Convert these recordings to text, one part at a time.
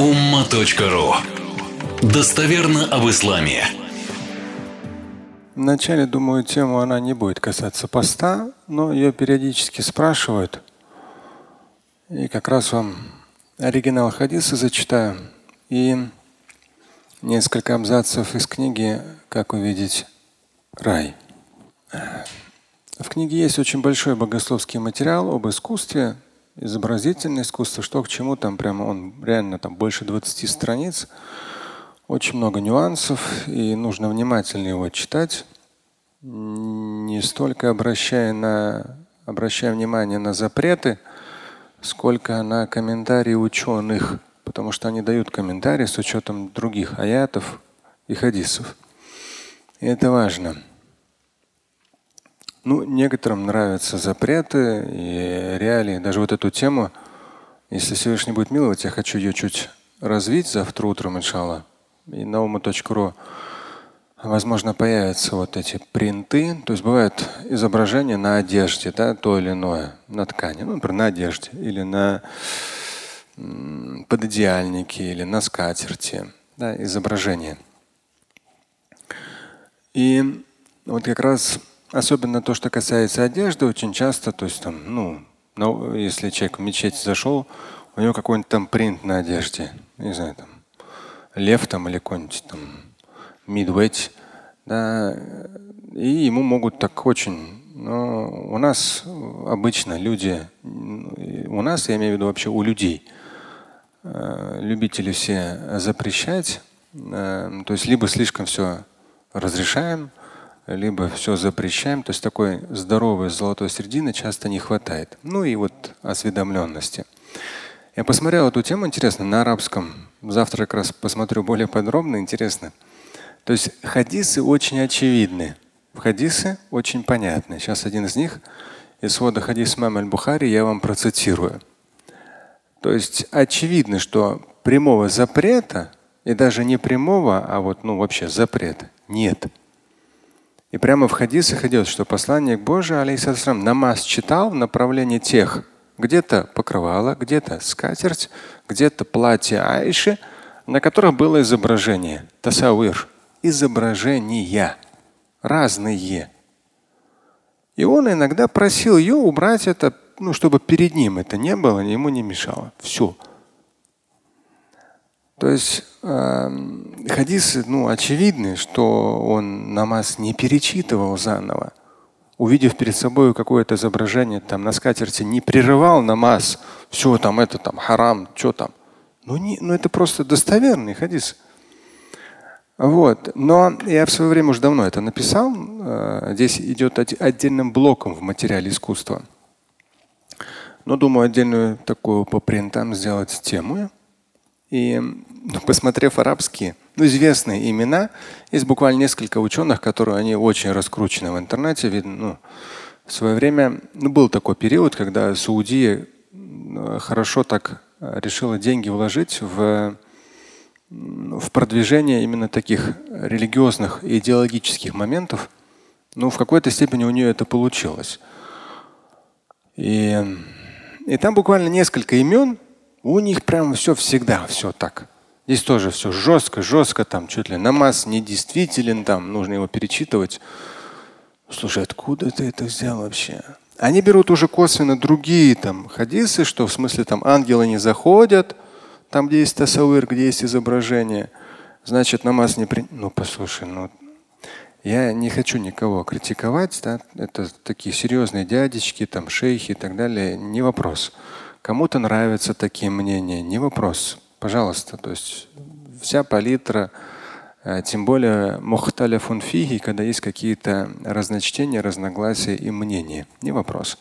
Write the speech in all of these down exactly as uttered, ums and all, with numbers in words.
умма точка ру. Достоверно об исламе. Вначале, думаю, тему она не будет касаться поста, но ее периодически спрашивают. И как раз вам оригинал хадиса зачитаю. И несколько абзацев из книги «Как увидеть рай». В книге есть очень большой богословский материал об искусстве, изобразительное искусство, что к чему, там прямо он реально там больше двадцати страниц, очень много нюансов, и нужно внимательно его читать, не столько обращая, на, обращая внимание на запреты, сколько на комментарии ученых, потому что они дают комментарии с учетом других аятов и хадисов. И это важно. Ну, некоторым нравятся запреты и реалии. Даже вот эту тему, если Всевышний будет миловать, я хочу ее чуть развить завтра утром, иншалла. И на умма точка ру, возможно, появятся вот эти принты. То есть бывают изображения на одежде, да, то или иное, на ткани. Ну, например, на одежде или на пододеяльнике или на скатерти. Да, изображение. И вот как раз особенно то, что касается одежды, очень часто, то есть там, ну, ну, если человек в мечеть зашел, у него какой-нибудь там принт на одежде, не знаю, там, лев там или какой-нибудь там мидведь, да, и ему могут так очень. Но у нас обычно люди, у нас, я имею в виду вообще у людей, любители все запрещать, то есть либо слишком все разрешаем, либо все запрещаем. То есть такой здоровой золотой середины часто не хватает. Ну и вот осведомленности. Я посмотрел эту тему, интересно, на арабском. Завтра как раз посмотрю более подробно, интересно. То есть хадисы очень очевидны. Хадисы очень понятны. Сейчас один из них, из свода хадис имама аль-Бухари, я вам процитирую. То есть очевидно, что прямого запрета, и даже не прямого, а вот ну вообще запрета нет. И прямо в хадисах идет, что посланник Божий, алейхиссалям, намаз читал в направлении тех, где-то покрывало, где-то скатерть, где-то платье Аиши, на которых было изображение. Тасавир. Изображения. Разные. И он иногда просил ее убрать это, ну, чтобы перед ним это не было, ему не мешало. Все. То есть э, хадисы, ну, очевидны, что он намаз не перечитывал заново. Увидев перед собой какое-то изображение там, на скатерти, не прерывал намаз. Все там, это там, харам, что там. Ну, не, ну это просто достоверный хадис. Вот. Но я в свое время уже давно это написал. Здесь идет отдельным блоком в материале искусства. Но думаю, отдельную такую по принтам сделать тему. И посмотрев арабские, ну, известные имена, есть буквально несколько ученых, которые они очень раскручены в интернете. Видно, ну, в свое время ну, был такой период, когда Саудия хорошо так решила деньги вложить в, в продвижение именно таких религиозных и идеологических моментов. Ну, в какой-то степени у нее это получилось. И, и там буквально несколько имен. У них прям все всегда, все так. Здесь тоже все жестко, жестко, там чуть ли намаз недействителен, там нужно его перечитывать. Слушай, откуда ты это взял вообще? Они берут уже косвенно другие там хадисы, что в смысле там ангелы не заходят, там где есть тасавир, где есть изображение, значит намаз не при... Ну послушай, ну я не хочу никого критиковать, да? Это такие серьезные дядечки, там шейхи и так далее, не вопрос. Кому-то нравятся такие мнения, не вопрос. Пожалуйста, то есть вся палитра, тем более мухталифун фихи, когда есть какие-то разночтения, разногласия и мнения, не вопрос.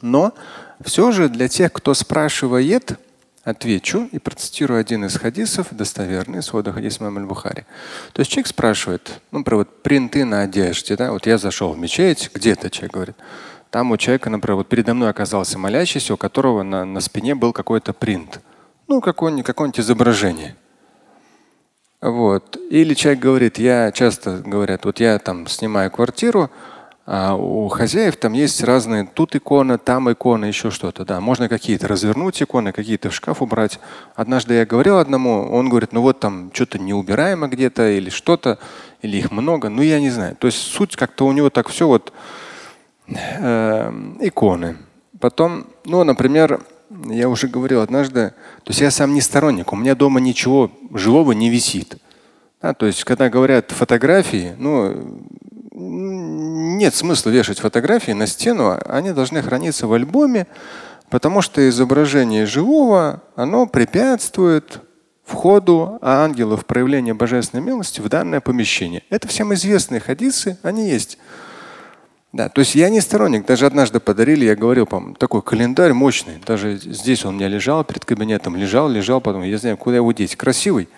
Но все же для тех, кто спрашивает, отвечу и процитирую один из хадисов, достоверный, свода хадис имама аль-Бухари. То есть человек спрашивает, ну, например, вот принты на одежде, да, вот я зашел в мечеть, где-то человек говорит. Там у человека, например, вот передо мной оказался молящийся, у которого на, на спине был какой-то принт. Ну, какое-нибудь, какое-нибудь изображение. Вот. Или человек говорит, я часто говорят, вот я там снимаю квартиру, А у хозяев там есть разные, тут икона, там икона, еще что-то. Да, можно какие-то развернуть иконы, какие-то в шкаф убрать. Однажды я говорил одному, он говорит, ну вот там что-то неубираемо где-то или что-то, или их много, ну я не знаю. То есть суть как-то у него так все вот э, иконы. Потом, ну, например, я уже говорил однажды, то есть я сам не сторонник, у меня дома ничего живого не висит. Да, то есть когда говорят фотографии, ну нет смысла вешать фотографии на стену, они должны храниться в альбоме, потому что изображение живого, оно препятствует входу ангелов проявления божественной милости в данное помещение. Это всем известные хадисы, они есть. Да, то есть я не сторонник. Даже однажды подарили, я говорил, по-моему, такой календарь мощный. Даже здесь он у меня лежал, перед кабинетом лежал, лежал, потом я не знаю, куда его деть. Красивый.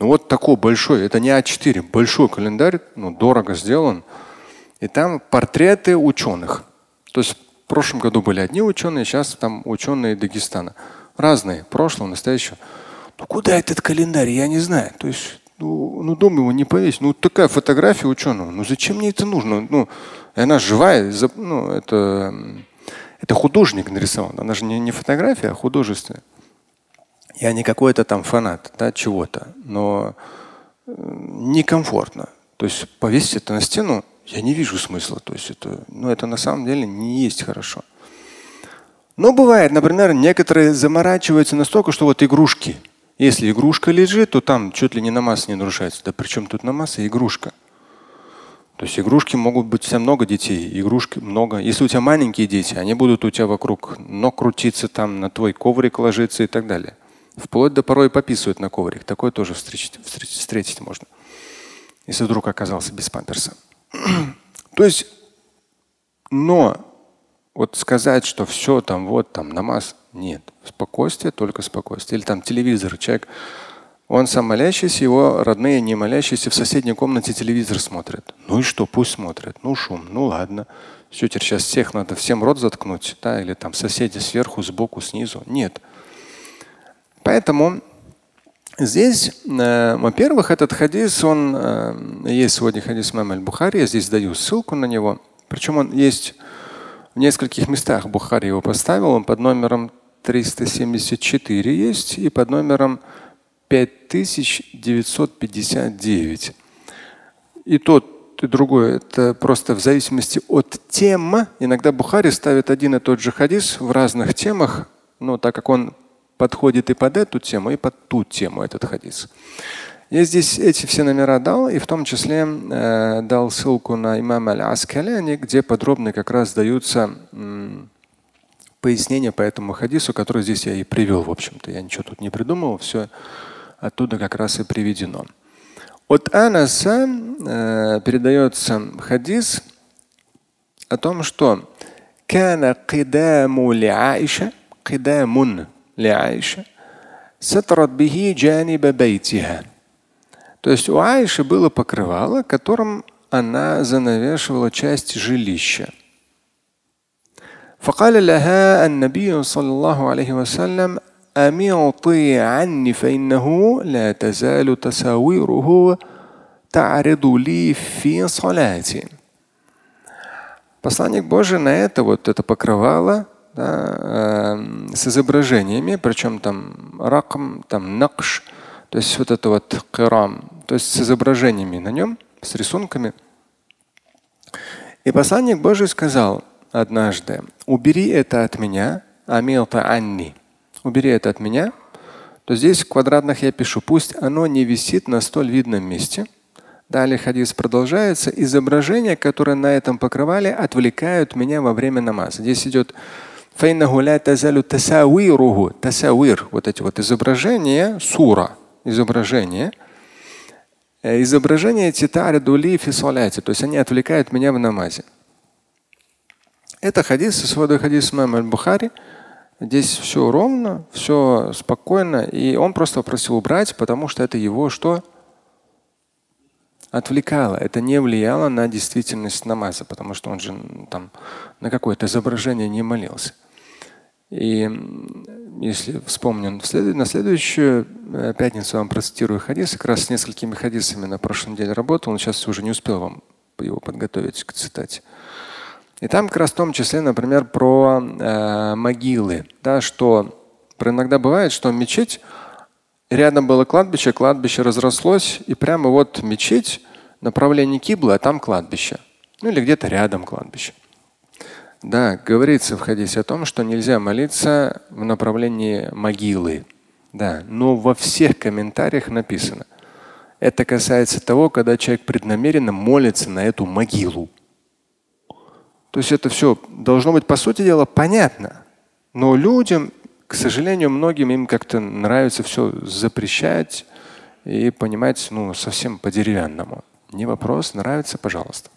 Но вот такой большой, это не а четыре, большой календарь, ну, дорого сделан. И там портреты ученых. То есть в прошлом году были одни ученые, сейчас там ученые Дагестана. Разные, прошлого, настоящего. Ну куда этот календарь, я не знаю. То есть, ну, ну дома его не повесить. Ну такая фотография ученого, ну зачем мне это нужно? Ну, она живая, ну, это, это художник нарисовал. Она же не, не фотография, а художественная. Я не какой-то там фанат, да, чего-то, но некомфортно. То есть повесить это на стену я не вижу смысла. То есть это, ну, это на самом деле не есть хорошо. Но бывает, например, некоторые заморачиваются настолько, что вот игрушки. Если игрушка лежит, то там чуть ли не намаз не нарушается. Да при чем тут намаз и игрушка? То есть игрушки могут быть, у тебя много детей, игрушки много. Если у тебя маленькие дети, они будут у тебя вокруг ног крутиться, там на твой коврик ложиться и так далее. Вплоть до порой пописывают на коврик. Такое тоже встретить, встретить можно. Если вдруг оказался без памперса. То есть, но вот сказать, что все там вот там намаз, нет. Спокойствие, только спокойствие. Или там телевизор, человек, он сам молящийся, его родные не молящиеся в соседней комнате телевизор смотрят. Ну и что, пусть смотрят. Ну шум, ну ладно. Все, теперь сейчас всех надо, всем рот заткнуть, да, или там соседи сверху, сбоку, снизу. Нет. Поэтому здесь, э, во-первых, этот хадис, он э, есть сегодня хадис имама аль-Бухари, я здесь даю ссылку на него. Причем он есть в нескольких местах. Бухари его поставил, он под номером триста семьдесят четыре есть и под номером пять тысяч девятьсот пятьдесят девять. И тот, и другой, это просто в зависимости от темы. Иногда Бухари ставит один и тот же хадис в разных темах, но так как он подходит и под эту тему, и под ту тему этот хадис. Я здесь эти все номера дал, и в том числе э, дал ссылку на имама аль-Аскаляни, где подробно как раз даются м, пояснения по этому хадису, который здесь я и привел, в общем-то. Я ничего тут не придумал, все оттуда как раз и приведено. От Анаса э, передается хадис о том, что «Кана кидаму ли Аиша кидамун». То есть у Аиши было покрывало, которым она занавешивала часть жилища. فقال لها النبي صلى الله عليه وسلم أميطي عني فإنه لا تزال تساوره تعرض لي في صلاتي. Посланник Божий на это вот это покрывало, да, э, с изображениями, причем там ракм, там накш, то есть вот это вот кирам, то есть с изображениями на нем, с рисунками. И посланник Божий сказал однажды: убери это от меня, амилта анни, убери это от меня, то здесь в квадратных я пишу, пусть оно не висит на столь видном месте. Далее хадис продолжается. Изображения, которые на этом покрывале, отвлекают меня во время намаза. Здесь идет тасавир, вот эти вот изображения, сура, изображения, изображения титари фи саляти, то есть они отвлекают меня в намазе. Это хадис, сводный хадис имама аль-Бухари. Здесь все ровно, все спокойно, и он просто просил убрать, потому что это его что? Отвлекало. Это не влияло на действительность намаза, потому что он же там на какое-то изображение не молился. И если вспомню, на следующую пятницу я вам процитирую хадис, как раз с несколькими хадисами на прошлой неделе работал, но сейчас уже не успел вам его подготовить к цитате. И там как раз в том числе, например, про э, могилы, да, что иногда бывает, что мечеть, рядом было кладбище, кладбище разрослось, и прямо вот мечеть, направление кибла, а там кладбище. Ну или где-то рядом кладбище. Да, говорится в хадисе о том, что нельзя молиться в направлении могилы. Да, но во всех комментариях написано. Это касается того, когда человек преднамеренно молится на эту могилу. То есть это все должно быть, по сути дела, понятно. Но людям, к сожалению, многим им как-то нравится все запрещать и понимать, ну, совсем по-деревянному. Не вопрос, нравится, пожалуйста.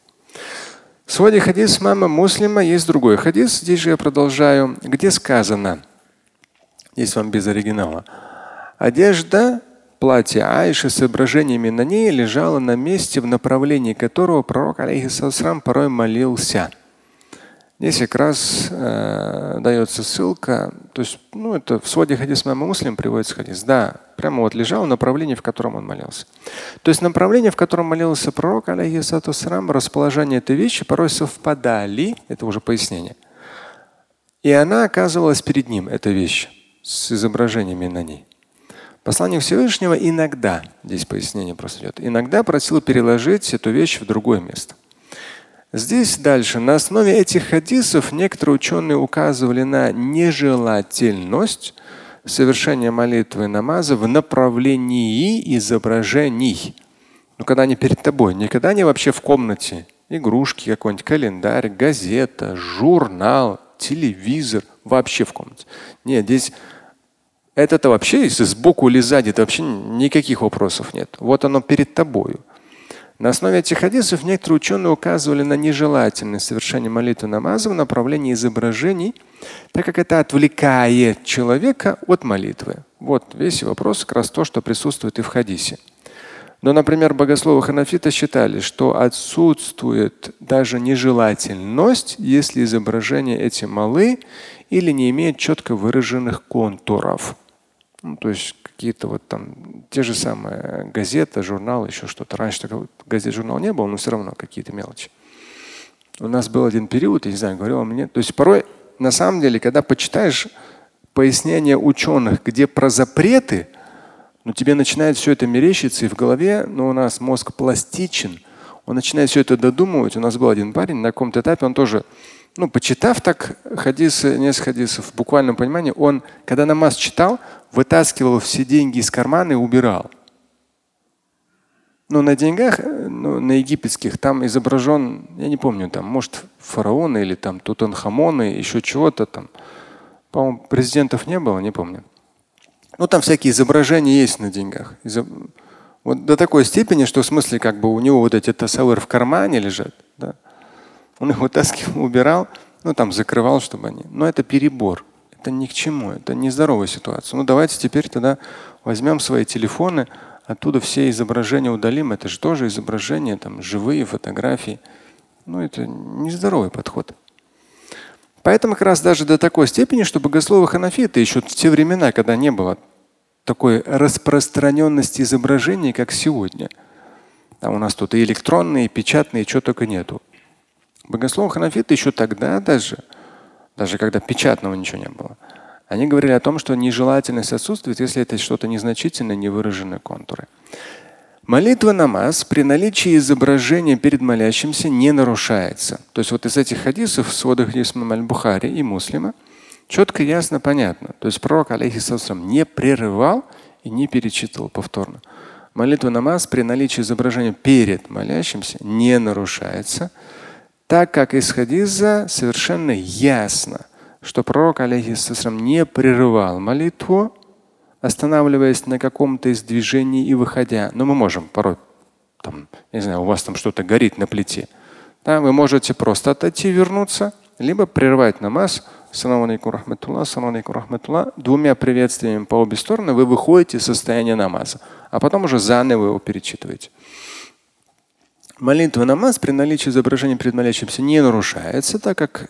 В своде хадис имама Муслима есть другой хадис, здесь же я продолжаю, где сказано, здесь вам без оригинала, одежда, платье Аиши с изображениями на ней лежала на месте, в направлении которого пророк алейхиссалям порой молился. Здесь как раз э, дается ссылка, то есть, ну, это в своде хадис имама Муслима приводится хадис, да, прямо вот лежал в направлении, в котором он молился. То есть направление, в котором молился пророк, алейхиссалям, расположение этой вещи порой совпадали, это уже пояснение, и она оказывалась перед ним, эта вещь, с изображениями на ней. Посланник Всевышнего иногда, здесь пояснение просто идет, иногда просил переложить эту вещь в другое место. Здесь дальше. На основе этих хадисов некоторые ученые указывали на нежелательность совершения молитвы и намаза в направлении изображений. Но когда они перед тобой, никогда они вообще в комнате. Игрушки, какой-нибудь календарь, газета, журнал, телевизор. Вообще в комнате. Нет, здесь это-то вообще, если сбоку или сзади, то вообще никаких вопросов нет. Вот оно перед тобою. На основе этих хадисов некоторые ученые указывали на нежелательность совершения молитвы намаза в направлении изображений, так как это отвлекает человека от молитвы. Вот весь вопрос как раз то, что присутствует и в хадисе. Но, например, богословы ханафиты считали, что отсутствует даже нежелательность, если изображения эти малы или не имеют четко выраженных контуров. Ну, то есть какие-то вот там те же самые газеты, журналы, еще что-то. Раньше такого газет, журнал не было, но все равно какие-то мелочи. У нас был один период, я не знаю, говорил мне. То есть порой, на самом деле, когда почитаешь пояснения ученых, где про запреты, ну, тебе начинает все это мерещиться, и в голове, но ну, у нас мозг пластичен, он начинает все это додумывать. У нас был один парень, на каком-то этапе он тоже, ну, почитав так хадисы, несколько хадисов, в буквальном понимании, он, когда намаз читал, вытаскивал все деньги из кармана и убирал. Но на деньгах, ну, на египетских, там изображен, я не помню, там, может, фараоны или там Тутанхамоны, еще чего-то там. По-моему, президентов не было, не помню. Ну, там всякие изображения есть на деньгах. Изоб... Вот до такой степени, что в смысле, как бы у него вот эти тасавыры в кармане лежат, да? Он их вытаскивал, убирал, ну, там закрывал, чтобы они. Но это перебор. Это ни к чему, это нездоровая ситуация. Ну давайте теперь тогда возьмем свои телефоны, оттуда все изображения удалим. Это же тоже изображения, там, живые фотографии. Ну это нездоровый подход. Поэтому как раз даже до такой степени, что богословы ханафиты еще в те времена, когда не было такой распространенности изображений, как сегодня. Там у нас тут и электронные, и печатные, и чего только нету. Богословы ханафиты еще тогда даже Даже когда печатного ничего не было. Они говорили о том, что нежелательность отсутствует, если это что-то незначительное, невыраженные контуры. Молитва намаз при наличии изображения перед молящимся не нарушается. То есть вот из этих хадисов, в сводах хадисов имама аль-Бухари и Муслима, четко, ясно, понятно. То есть пророк алейхиссалям не прерывал и не перечитывал повторно. Молитва намаз при наличии изображения перед молящимся не нарушается, так как из хадиса совершенно ясно, что пророк алейхиссалям не прерывал молитву, останавливаясь на каком-то из движений и выходя. Но мы можем порой, там, не знаю, у вас там что-то горит на плите. Да, вы можете просто отойти, вернуться, либо прервать намаз саламу алейкум рахматуллах, саламу алейкум рахматуллах, двумя приветствиями по обе стороны вы выходите из состояния намаза, а потом уже заново его перечитываете. Молитва намаз при наличии изображения перед молящимся не нарушается, так как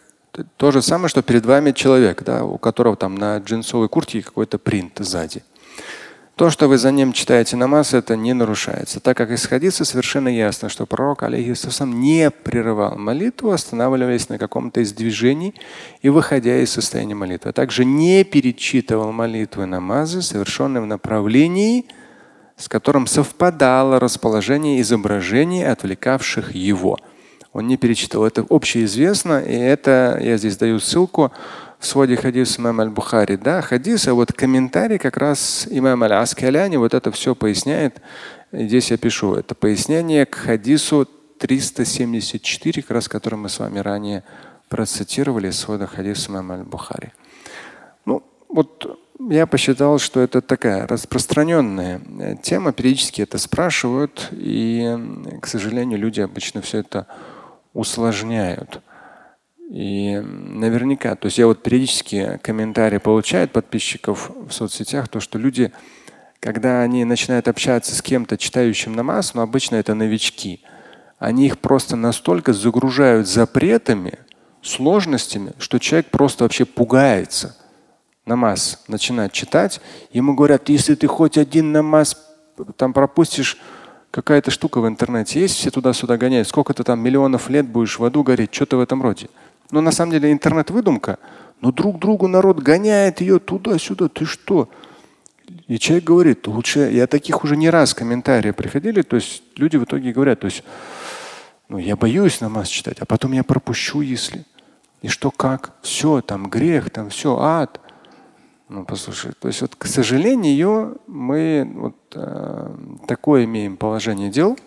то же самое, что перед вами человек, да, у которого там на джинсовой куртке какой-то принт сзади. То, что вы за ним читаете намаз, это не нарушается, так как из хадиса совершенно ясно, что пророк алейхиссалям не прерывал молитву, останавливаясь на каком-то из движений и выходя из состояния молитвы. А также не перечитывал молитвы намазы, совершенные в направлении, с которым совпадало расположение изображений, отвлекавших его. Он не перечитывал. Это общеизвестно, и это я здесь даю ссылку в своде хадиса имама аль-Бухари. Да, хадис, а вот комментарий как раз имама аль-Аскаляни вот это все поясняет. Здесь я пишу. Это пояснение к хадису триста семьдесят четыре, как раз который мы с вами ранее процитировали из свода хадиса имама аль-Бухари. Ну, вот я посчитал, что это такая распространенная тема. Периодически это спрашивают, и, к сожалению, люди обычно все это усложняют. И наверняка, то есть я вот периодически комментарии получаю от подписчиков в соцсетях, то, что люди, когда они начинают общаться с кем-то, читающим намаз, но обычно это новички, они их просто настолько загружают запретами, сложностями, что человек просто вообще пугается намаз начинать читать. Ему говорят, если ты хоть один намаз там пропустишь, какая-то штука в интернете есть, все туда-сюда гоняют, сколько ты там миллионов лет будешь в аду гореть, что-то в этом роде. Но на самом деле интернет-выдумка, но друг другу народ гоняет ее туда-сюда, ты что? И человек говорит, лучше, я таких уже не раз комментарии приходили, то есть люди в итоге говорят, то есть, ну, я боюсь намаз читать, а потом я пропущу, если. И что, как? Все, там грех, там все, ад. Ну, послушай, то есть вот, к сожалению, мы вот э, такое имеем положение дел.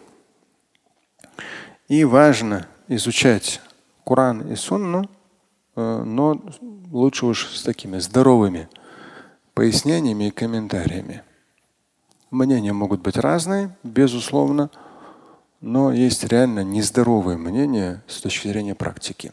И важно изучать Коран и Сунну, э, но лучше уж с такими здоровыми пояснениями и комментариями. Мнения могут быть разные, безусловно, но есть реально нездоровые мнения с точки зрения практики.